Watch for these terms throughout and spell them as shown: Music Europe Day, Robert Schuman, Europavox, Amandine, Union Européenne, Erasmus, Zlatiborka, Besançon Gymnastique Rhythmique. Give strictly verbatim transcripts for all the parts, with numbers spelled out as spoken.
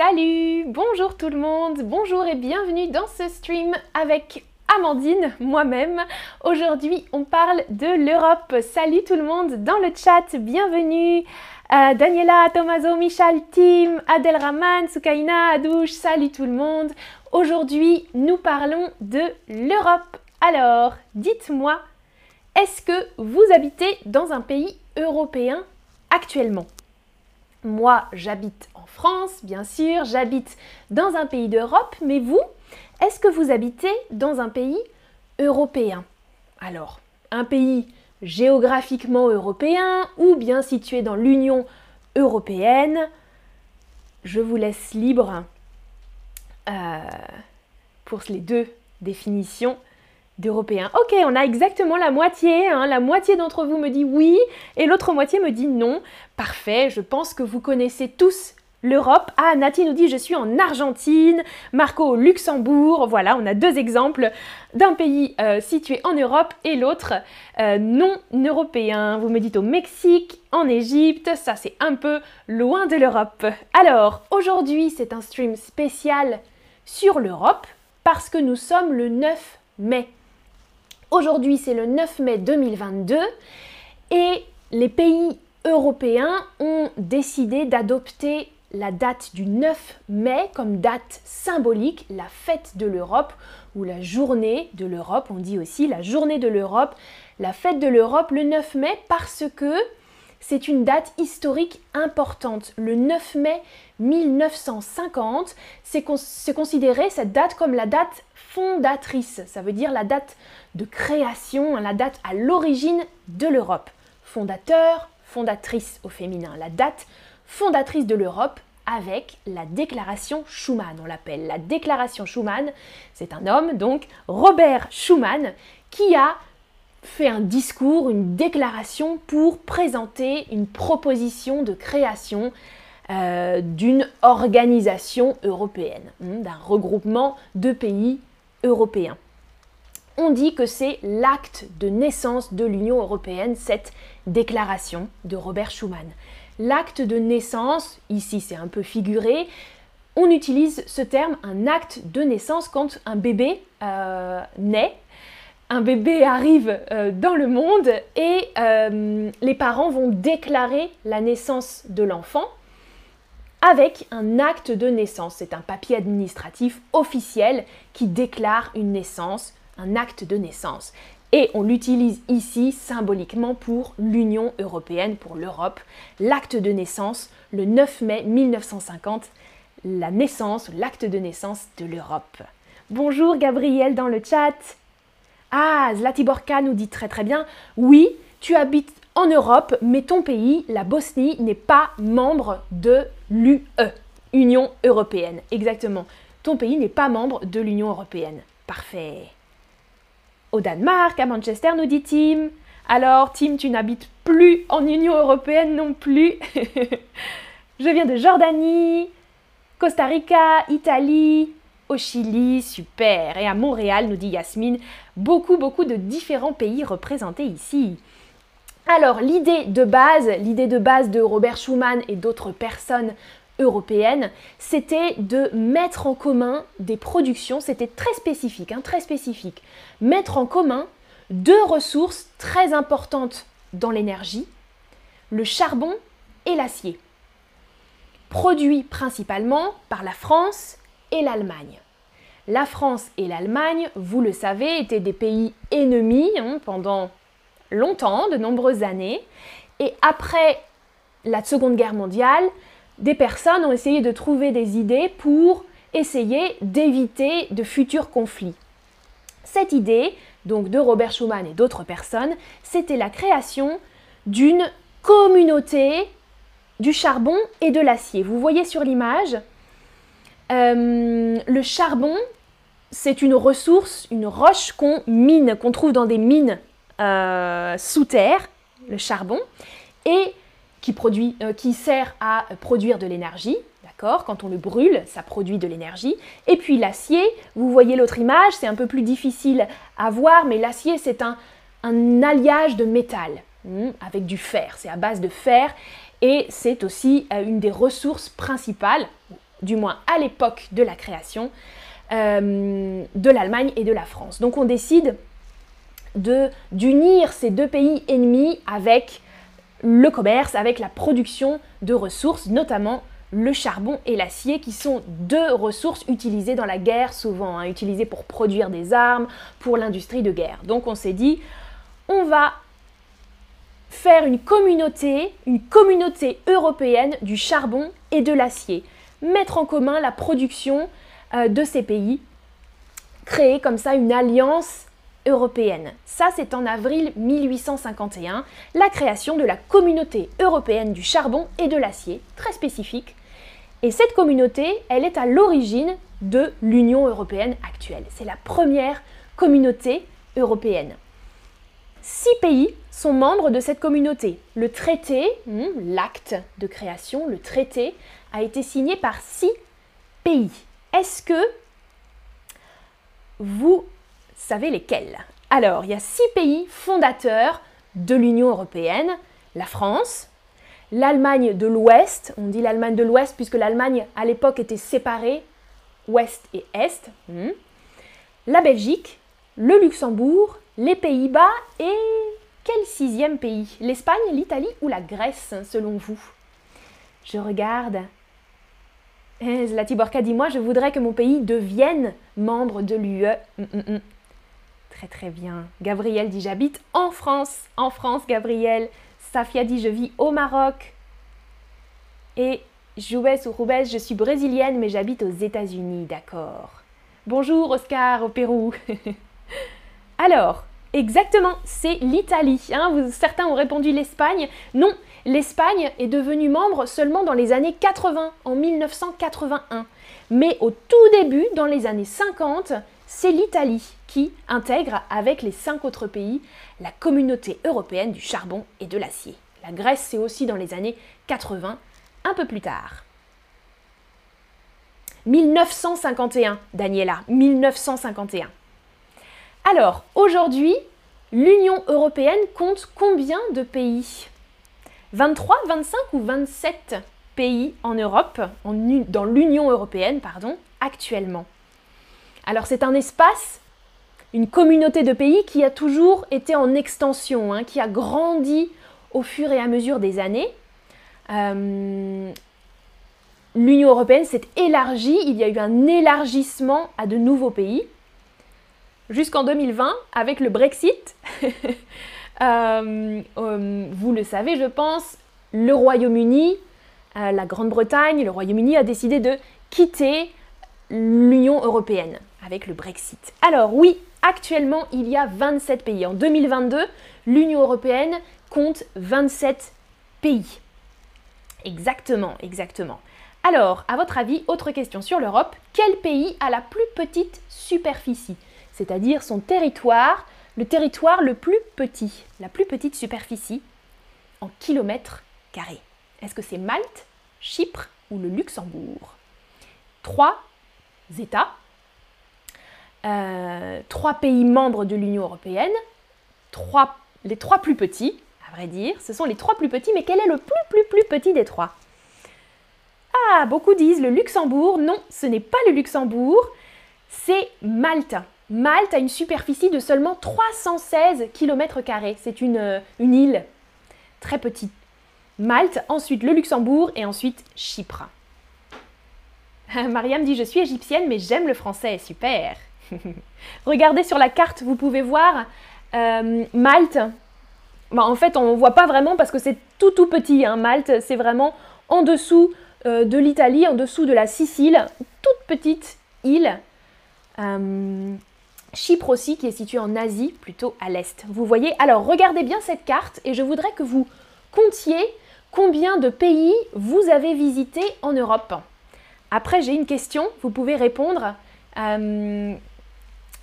Salut, bonjour tout le monde, bonjour et bienvenue dans ce stream avec Amandine, moi-même. Aujourd'hui, on parle de l'Europe. Salut tout le monde dans le chat, bienvenue. Euh, Daniela, Tomaso, Michal, Tim, Adelrahman, Soukaina, Adouche, salut tout le monde. Aujourd'hui, nous parlons de l'Europe. Alors, dites-moi, est-ce que vous habitez dans un pays européen actuellement ? Moi, j'habite en France, bien sûr, j'habite dans un pays d'Europe, mais vous, est-ce que vous habitez dans un pays européen? Alors, un pays géographiquement européen ou bien situé dans l'Union européenne? Je vous laisse libre euh, pour les deux définitions d'européen. Ok, on a exactement la moitié, hein. La moitié d'entre vous me dit oui et l'autre moitié me dit non. Parfait, je pense que vous connaissez tous l'Europe. Ah, Nati nous dit je suis en Argentine, Marco au Luxembourg. Voilà, on a deux exemples d'un pays euh, situé en Europe et l'autre euh, non européen. Vous me dites au Mexique, en Égypte, ça c'est un peu loin de l'Europe. Alors, aujourd'hui c'est un stream spécial sur l'Europe parce que nous sommes le neuf mai. Aujourd'hui, c'est le neuf mai deux mille vingt-deux et les pays européens ont décidé d'adopter la date du neuf mai comme date symbolique, la fête de l'Europe ou la journée de l'Europe. On dit aussi la journée de l'Europe, la fête de l'Europe le neuf mai parce que c'est une date historique importante. Le neuf mai mille neuf cent cinquante, c'est con- c'est considéré cette date comme la date fondatrice. Ça veut dire la date de création, la date à l'origine de l'Europe. Fondateur, fondatrice au féminin. La date fondatrice de l'Europe avec la déclaration Schuman, on l'appelle. La déclaration Schuman, c'est un homme, donc Robert Schuman, qui a fait un discours, une déclaration pour présenter une proposition de création euh, d'une organisation européenne, d'un regroupement de pays européens. On dit que c'est l'acte de naissance de l'Union européenne, cette déclaration de Robert Schuman. L'acte de naissance, ici c'est un peu figuré, on utilise ce terme, un acte de naissance, quand un bébé euh, naît. Un bébé arrive euh, dans le monde et euh, les parents vont déclarer la naissance de l'enfant avec un acte de naissance. C'est un papier administratif officiel qui déclare une naissance, un acte de naissance. Et on l'utilise ici symboliquement pour l'Union européenne, pour l'Europe. L'acte de naissance, le neuf mai mille neuf cent cinquante, la naissance, l'acte de naissance de l'Europe. Bonjour Gabriel dans le chat. Ah, Zlatiborka nous dit très très bien, oui, tu habites en Europe, mais ton pays, la Bosnie, n'est pas membre de l'U E, Union Européenne. Exactement, ton pays n'est pas membre de l'Union Européenne. Parfait. Au Danemark, à Manchester, nous dit Tim. Alors, Tim, tu n'habites plus en Union Européenne non plus. Je viens de Jordanie, Costa Rica, Italie. Au Chili, super. Et à Montréal, nous dit Yasmine, beaucoup, beaucoup de différents pays représentés ici. Alors, l'idée de base, l'idée de base de Robert Schuman et d'autres personnes européennes, c'était de mettre en commun des productions, c'était très spécifique, hein, très spécifique, mettre en commun deux ressources très importantes dans l'énergie, le charbon et l'acier, produits principalement par la France et l'Allemagne. La France et l'Allemagne, vous le savez, étaient des pays ennemis hein, pendant longtemps, de nombreuses années. Et après la Seconde Guerre mondiale, des personnes ont essayé de trouver des idées pour essayer d'éviter de futurs conflits. Cette idée, donc de Robert Schuman et d'autres personnes, c'était la création d'une communauté du charbon et de l'acier. Vous voyez sur l'image, Euh, le charbon, c'est une ressource, une roche qu'on mine, qu'on trouve dans des mines euh, sous terre, le charbon, et qui, produit, euh, qui sert à produire de l'énergie, d'accord? Quand on le brûle, ça produit de l'énergie. Et puis l'acier, vous voyez l'autre image, c'est un peu plus difficile à voir, mais l'acier, c'est un, un alliage de métal hein, avec du fer, c'est à base de fer, et c'est aussi euh, une des ressources principales, du moins à l'époque de la création, euh, de l'Allemagne et de la France. Donc on décide de, d'unir ces deux pays ennemis avec le commerce, avec la production de ressources, notamment le charbon et l'acier, qui sont deux ressources utilisées dans la guerre souvent, hein, utilisées pour produire des armes, pour l'industrie de guerre. Donc on s'est dit, on va faire une communauté, une communauté européenne du charbon et de l'acier, mettre en commun la production euh, de ces pays, créer comme ça une alliance européenne. Ça, c'est en avril mille huit cent cinquante et un, la création de la communauté européenne du charbon et de l'acier, très spécifique. Et cette communauté, elle est à l'origine de l'Union européenne actuelle. C'est la première communauté européenne. Six pays sont membres de cette communauté. Le traité, l'acte de création, le traité a été signé par six pays. Est-ce que vous savez lesquels? Alors, il y a six pays fondateurs de l'Union européenne. La France, l'Allemagne de l'Ouest, on dit l'Allemagne de l'Ouest puisque l'Allemagne à l'époque était séparée, Ouest et Est. Mmh. La Belgique, le Luxembourg, les Pays-Bas et quel sixième pays? L'Espagne, l'Italie ou la Grèce, selon vous? Je regarde. Eh, Zlatiborka, dis-moi, je voudrais que mon pays devienne membre de l'U E. Mm -mm. Très très bien. Gabriel dit j'habite en France. En France, Gabriel. Safia dit je vis au Maroc. Et Jouès ou Roubès, je suis brésilienne mais j'habite aux États-Unis. D'accord. Bonjour Oscar au Pérou. Alors, exactement, c'est l'Italie. Hein. Certains ont répondu l'Espagne. Non, l'Espagne est devenue membre seulement dans les années quatre-vingts, en mille neuf cent quatre-vingt-un. Mais au tout début, dans les années cinquante, c'est l'Italie qui intègre avec les cinq autres pays la communauté européenne du charbon et de l'acier. La Grèce, c'est aussi dans les années quatre-vingts, un peu plus tard. mille neuf cent cinquante et un, Daniela, mille neuf cent cinquante et un. Alors, aujourd'hui, l'Union européenne compte combien de pays? vingt-trois, vingt-cinq ou vingt-sept pays en Europe, en, dans l'Union européenne, pardon, actuellement. Alors, c'est un espace, une communauté de pays qui a toujours été en extension, hein, qui a grandi au fur et à mesure des années. Euh, L'Union européenne s'est élargie, il y a eu un élargissement à de nouveaux pays. Jusqu'en deux mille vingt, avec le Brexit, euh, euh, vous le savez, je pense, le Royaume-Uni, euh, la Grande-Bretagne, le Royaume-Uni a décidé de quitter l'Union européenne avec le Brexit. Alors oui, actuellement, il y a vingt-sept pays. En deux mille vingt-deux, l'Union européenne compte vingt-sept pays. Exactement, exactement. Alors, à votre avis, autre question sur l'Europe, quel pays a la plus petite superficie ? C'est-à-dire son territoire, le territoire le plus petit, la plus petite superficie en kilomètres carrés. Est-ce que c'est Malte, Chypre ou le Luxembourg? Trois États, euh, trois pays membres de l'Union européenne, trois, les trois plus petits, à vrai dire, ce sont les trois plus petits, mais quel est le plus plus plus petit des trois? Ah, beaucoup disent le Luxembourg. Non, ce n'est pas le Luxembourg, c'est Malte. Malte a une superficie de seulement trois cent seize kilomètres carrés. C'est une, une île très petite. Malte, ensuite le Luxembourg et ensuite Chypre. Mariam dit « Je suis égyptienne mais j'aime le français, super !» Regardez sur la carte, vous pouvez voir euh, Malte. Bah, en fait, on ne voit pas vraiment parce que c'est tout tout petit. Hein. Malte, c'est vraiment en dessous euh, de l'Italie, en dessous de la Sicile. Toute petite île. Euh, Chypre aussi, qui est située en Asie, plutôt à l'est. Vous voyez? Alors, regardez bien cette carte et je voudrais que vous comptiez combien de pays vous avez visités en Europe. Après, j'ai une question, vous pouvez répondre euh,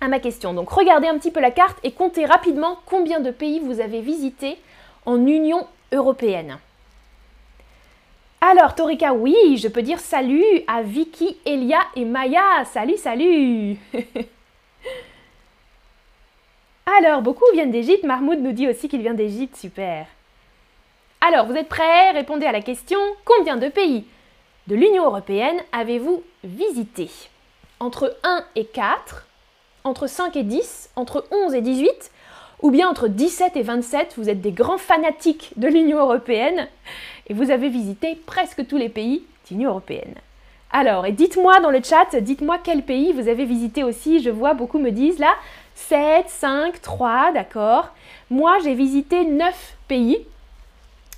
à ma question. Donc, regardez un petit peu la carte et comptez rapidement combien de pays vous avez visités en Union européenne. Alors, Torika, oui, je peux dire salut à Vicky, Elia et Maya. Salut, salut. Alors, beaucoup viennent d'Égypte. Mahmoud nous dit aussi qu'il vient d'Égypte. Super. Alors, vous êtes prêts? Répondez à la question. Combien de pays de l'Union européenne avez-vous visité? Entre un et quatre, entre cinq et dix, entre onze et dix-huit, ou bien entre dix-sept et vingt-sept, vous êtes des grands fanatiques de l'Union européenne et vous avez visité presque tous les pays de l'Union européenne. Alors, et dites-moi dans le chat, dites-moi quel pays vous avez visité aussi. Je vois, beaucoup me disent là, sept, cinq, trois, d'accord. Moi, j'ai visité neuf pays,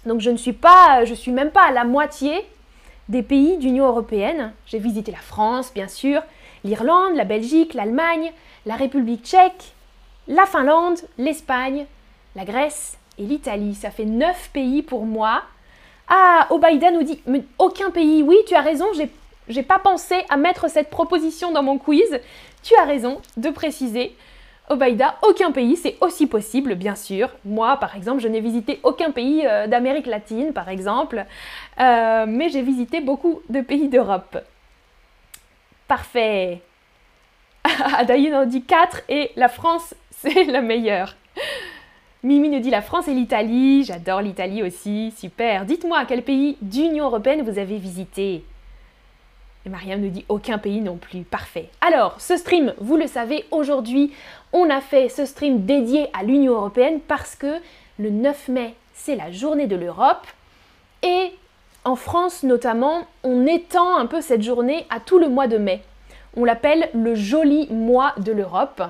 donc je ne suis pas, je suis même pas à la moitié des pays d'Union européenne. J'ai visité la France, bien sûr, l'Irlande, la Belgique, l'Allemagne, la République tchèque, la Finlande, l'Espagne, la Grèce et l'Italie. Ça fait neuf pays pour moi. Ah, Obaïda nous dit, mais aucun pays. Oui, tu as raison, j'ai, j'ai pas pensé à mettre cette proposition dans mon quiz. Tu as raison de préciser, Obaïda, aucun pays, c'est aussi possible, bien sûr. Moi, par exemple, je n'ai visité aucun pays euh, d'Amérique latine, par exemple, euh, mais j'ai visité beaucoup de pays d'Europe. Parfait. Adaïne en dit quatre et la France, c'est la meilleure. Mimi nous dit la France et l'Italie. J'adore l'Italie aussi. Super. Dites-moi, quel pays d'Union européenne vous avez visité? Et Mariam nous dit aucun pays non plus. Parfait. Alors, ce stream, vous le savez, aujourd'hui, on a fait ce stream dédié à l'Union européenne parce que le neuf mai, c'est la journée de l'Europe. Et en France, notamment, on étend un peu cette journée à tout le mois de mai. On l'appelle le joli mois de l'Europe.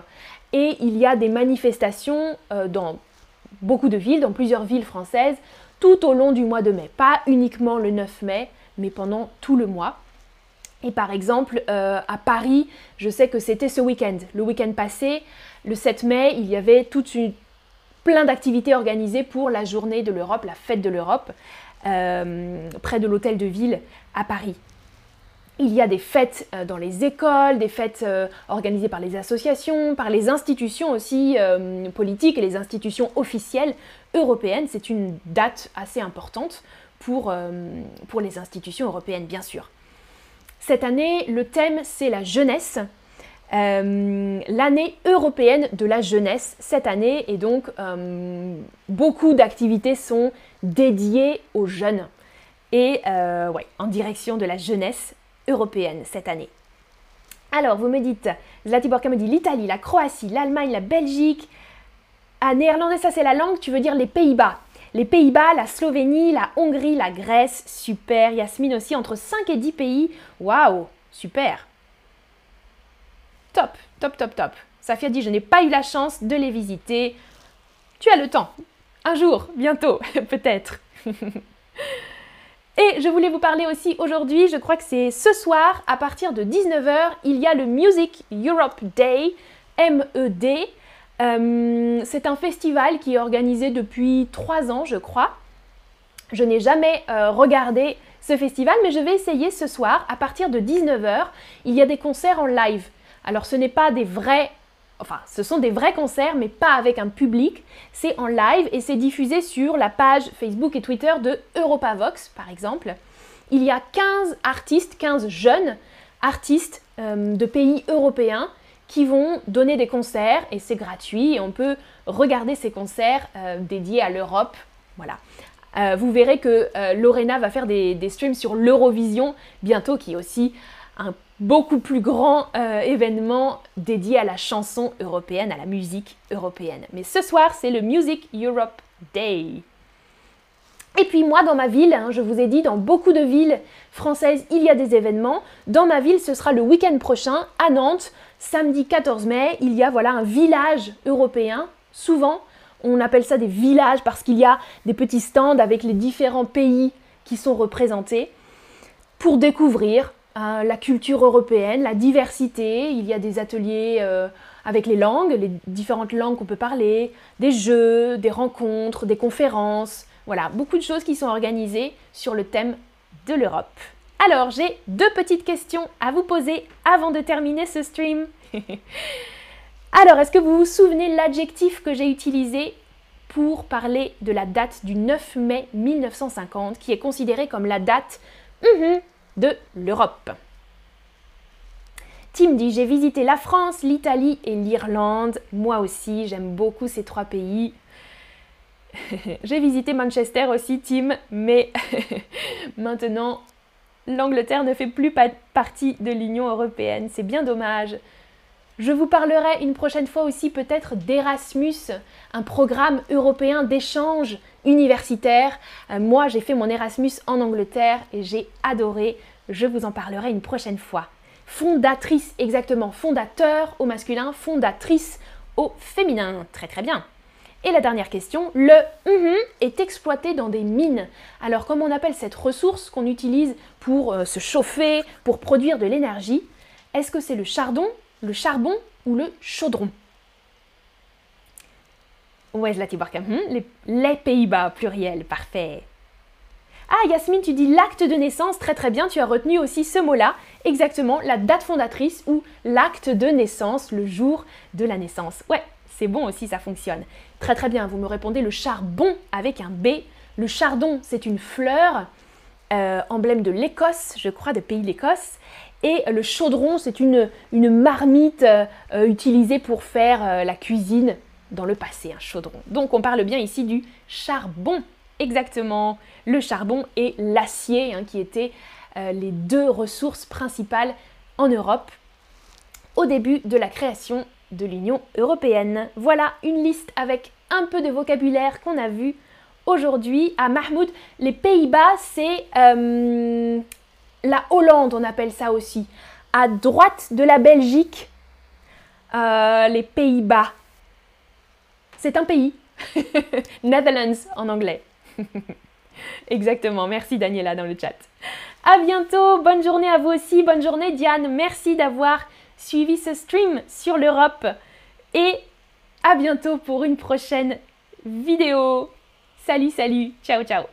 Et il y a des manifestations euh, dans beaucoup de villes, dans plusieurs villes françaises, tout au long du mois de mai. Pas uniquement le neuf mai, mais pendant tout le mois. Et par exemple, euh, à Paris, je sais que c'était ce week-end. Le week-end passé, le sept mai, il y avait toute une, plein d'activités organisées pour la journée de l'Europe, la fête de l'Europe, euh, près de l'hôtel de ville à Paris. Il y a des fêtes dans les écoles, des fêtes organisées par les associations, par les institutions aussi euh, politiques et les institutions officielles européennes. C'est une date assez importante pour, euh, pour les institutions européennes, bien sûr. Cette année, le thème, c'est la jeunesse. Euh, l'année européenne de la jeunesse, cette année. Et donc, euh, beaucoup d'activités sont dédiées aux jeunes et euh, ouais, en direction de la jeunesse européenne cette année. Alors, vous me dites, Zlatiborka me dit l'Italie, la Croatie, l'Allemagne, la Belgique. Ah, néerlandais, ça c'est la langue, tu veux dire les Pays-Bas. Les Pays-Bas, la Slovénie, la Hongrie, la Grèce, super. Yasmine aussi, entre cinq et dix pays. Waouh, super. Top, top, top, top. Safia dit, je n'ai pas eu la chance de les visiter. Tu as le temps. Un jour, bientôt, peut-être. Et je voulais vous parler aussi aujourd'hui, je crois que c'est ce soir, à partir de dix-neuf heures, il y a le Music Europe Day, M E D. Euh, c'est un festival qui est organisé depuis trois ans, je crois. Je n'ai jamais euh, regardé ce festival, mais je vais essayer ce soir, à partir de dix-neuf heures. Il y a des concerts en live. Alors, ce n'est pas des vrais... Enfin, ce sont des vrais concerts, mais pas avec un public. C'est en live et c'est diffusé sur la page Facebook et Twitter de Europavox, par exemple. Il y a quinze artistes, quinze jeunes artistes euh, de pays européens qui vont donner des concerts et c'est gratuit. Et on peut regarder ces concerts euh, dédiés à l'Europe. Voilà. Euh, vous verrez que euh, Lorena va faire des, des streams sur l'Eurovision bientôt, qui est aussi un beaucoup plus grand euh, événement dédié à la chanson européenne, à la musique européenne. Mais ce soir, c'est le Music Europe Day. Et puis moi, dans ma ville, hein, je vous ai dit, dans beaucoup de villes françaises, il y a des événements. Dans ma ville, ce sera le week-end prochain, à Nantes, samedi quatorze mai, il y a voilà, un village européen. Souvent, on appelle ça des villages parce qu'il y a des petits stands avec les différents pays qui sont représentés pour découvrir Euh, la culture européenne, la diversité. Il y a des ateliers euh, avec les langues, les différentes langues qu'on peut parler, des jeux, des rencontres, des conférences. Voilà, beaucoup de choses qui sont organisées sur le thème de l'Europe. Alors, j'ai deux petites questions à vous poser avant de terminer ce stream. Alors, est-ce que vous vous souvenez de l'adjectif que j'ai utilisé pour parler de la date du neuf mai mille neuf cent cinquante, qui est considérée comme la date... Mmh, de l'Europe. Tim dit, j'ai visité la France, l'Italie et l'Irlande. Moi aussi, j'aime beaucoup ces trois pays. J'ai visité Manchester aussi, Tim, mais maintenant, l'Angleterre ne fait plus pas partie de l'Union européenne, c'est bien dommage. Je vous parlerai une prochaine fois aussi peut-être d'Erasmus, un programme européen d'échange universitaire. Euh, moi, j'ai fait mon Erasmus en Angleterre et j'ai adoré. Je vous en parlerai une prochaine fois. Fondatrice, exactement, fondateur au masculin, fondatrice au féminin. Très très bien. Et la dernière question, le mm-hmm est exploité dans des mines. Alors, comme on appelle cette ressource qu'on utilise pour euh, se chauffer, pour produire de l'énergie, est-ce que c'est le chardon, le charbon ou le chaudron? Ouais, Zlatiborka, les, les Pays-Bas, pluriel, parfait. Ah, Yasmine, tu dis l'acte de naissance, très très bien, tu as retenu aussi ce mot-là, exactement, la date fondatrice ou l'acte de naissance, le jour de la naissance. Ouais, c'est bon aussi, ça fonctionne. Très très bien, vous me répondez le charbon avec un B. Le chardon, c'est une fleur, euh, emblème de l'Écosse, je crois, de pays l'Écosse. Et le chaudron, c'est une, une marmite euh, utilisée pour faire euh, la cuisine dans le passé, un chaudron. Donc on parle bien ici du charbon. Exactement, le charbon et l'acier hein, qui étaient euh, les deux ressources principales en Europe au début de la création de l'Union européenne. Voilà une liste avec un peu de vocabulaire qu'on a vu aujourd'hui. À Mahmoud, les Pays-Bas, c'est euh, la Hollande, on appelle ça aussi. À droite de la Belgique, euh, les Pays-Bas. C'est un pays. Netherlands en anglais. Exactement, merci Daniela dans le chat. À bientôt, bonne journée à vous aussi, bonne journée Diane, merci d'avoir suivi ce stream sur l'Europe et à bientôt pour une prochaine vidéo. Salut, salut, ciao, ciao.